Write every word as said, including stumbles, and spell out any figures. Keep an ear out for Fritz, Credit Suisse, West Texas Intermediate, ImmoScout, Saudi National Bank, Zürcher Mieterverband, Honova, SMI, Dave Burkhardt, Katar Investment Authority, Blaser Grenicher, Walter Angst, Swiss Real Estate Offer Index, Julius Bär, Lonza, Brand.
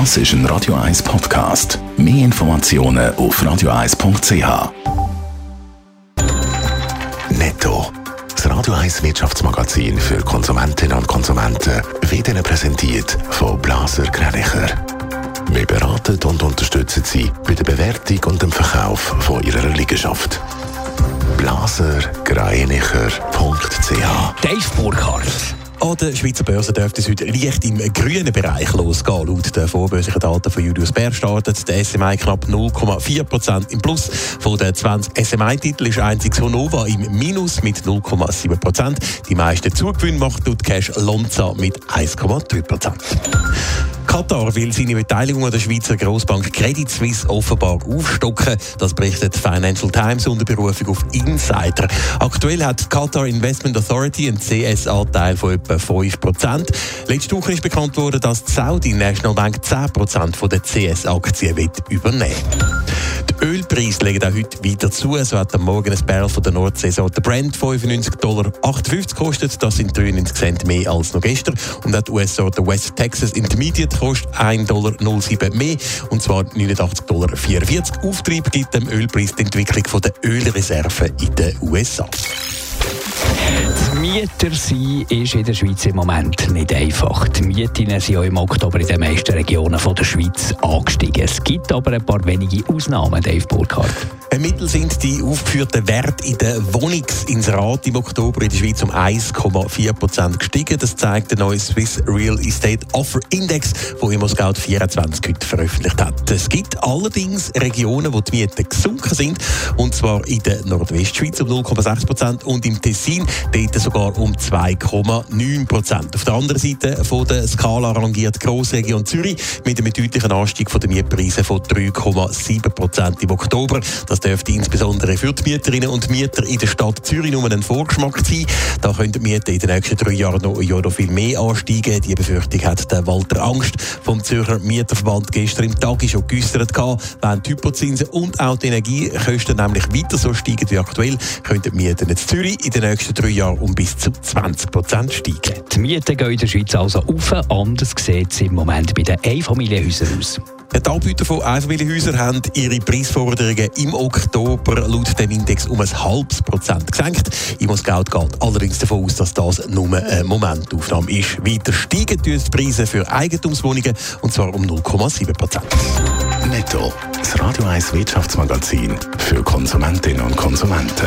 Das ist ein Radio eins Podcast. Mehr Informationen auf radio eins punkt c h. Netto. Das Radio eins Wirtschaftsmagazin für Konsumentinnen und Konsumenten wird Ihnen präsentiert von Blaser Grenicher. Wir beraten und unterstützen Sie bei der Bewertung und dem Verkauf von Ihrer Liegenschaft. blaser grenicher punkt c h. Dave Burkhardt. An der Schweizer Börse dürfte es heute leicht im grünen Bereich losgehen. Laut den vorbörslichen Daten von Julius Bär startet der S M I knapp null Komma vier Prozent im Plus. Von den zwanzig S M I-Titeln ist einzig Honova im Minus mit null Komma sieben Prozent. Die meisten Zugewinne macht dort Cash Lonza mit eins Komma drei Prozent. Katar will seine Beteiligung an der Schweizer Grossbank Credit Suisse offenbar aufstocken. Das berichtet Financial Times unter Berufung auf Insider. Aktuell hat die Katar Investment Authority einen C S A-Teil von etwa fünf Prozent. Letzte Woche ist bekannt worden, dass die Saudi National Bank zehn Prozent von der C S A-Aktien übernehmen will. Die Ölpreise legen auch heute weiter zu. So hat am Morgen ein Barrel von der Nordseesorte Brand fünfundneunzig Komma achtundfünfzig Dollar gekostet. Das sind dreiundneunzig Cent mehr als noch gestern. Und auch die U S-Sorte West Texas Intermediate kostet ein Komma null sieben Dollar mehr. Und zwar neunundachtzig Komma vierundvierzig Dollar. Auftrieb gibt dem Ölpreis die Entwicklung der Ölreserven in den U S A. Mieter sein ist in der Schweiz im Moment nicht einfach. Die Mieten sind auch im Oktober in den meisten Regionen von der Schweiz angestiegen. Es gibt aber ein paar wenige Ausnahmen, Dave Burkhardt. Im Mittel sind die aufgeführten Werte in den Wohnungsinserat im Oktober in der Schweiz um eins Komma vier Prozent gestiegen. Das zeigt der neue Swiss Real Estate Offer Index, den ImmoScout vierundzwanzig heute veröffentlicht hat. Es gibt allerdings Regionen, wo die Mieten gesunken sind, und zwar in der Nordwestschweiz um null Komma sechs Prozent und im Tessin dort sogar um zwei Komma neun Prozent. Auf der anderen Seite von der Skala rangiert die Grossregion Zürich mit einem deutlichen Anstieg der Mietpreise von drei Komma sieben Prozent im Oktober. Das dürfte insbesondere für die Mieterinnen und Mieter in der Stadt Zürich nur ein Vorgeschmack sein. Da können die Mieten in den nächsten drei Jahren noch, Jahr noch viel mehr ansteigen. Die Befürchtung hat der Walter Angst vom Zürcher Mieterverband gestern im Tag schon geäussert. Wenn die Hypozinsen und auch die Energiekosten nämlich weiter so steigen wie aktuell, können die Mieten in Zürich in den nächsten drei Jahren um bis zu zwanzig Prozent steigen. Die Mieten gehen in der Schweiz also auf. Anders sieht es im Moment bei den Einfamilienhäusern aus. Die Anbieter von Einfamilienhäusern haben ihre Preisforderungen im Oktober laut dem Index um ein halbes Prozent gesenkt. ImmoScout geht allerdings davon aus, dass das nur eine Momentaufnahme ist. Weiter steigen die Preise für Eigentumswohnungen, und zwar um null Komma sieben Prozent. Netto, das Radio eins Wirtschaftsmagazin für Konsumentinnen und Konsumenten.